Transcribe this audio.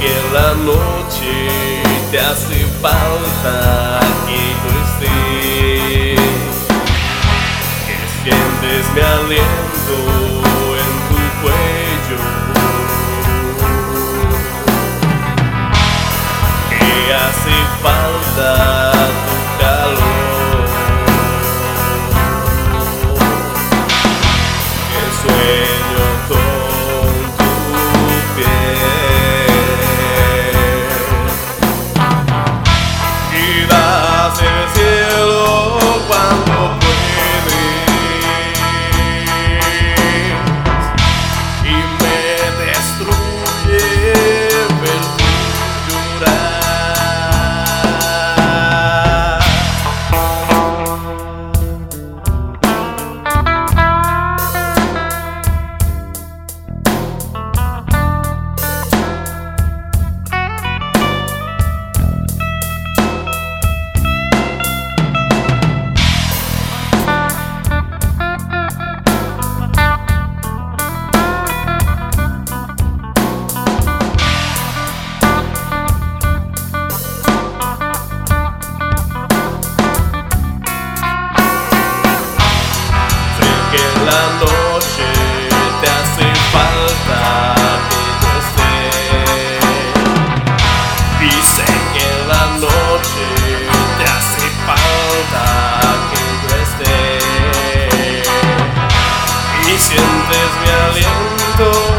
пела ночи, ты осыпал такие пусты. Que sientes mi aliento en tu cuello, que hace falta tu calor, que sueño con tu piel y das el cielo cuando la noche te hace falta que yo esté. Dice que la noche te hace falta que yo esté. Y sientes mi aliento.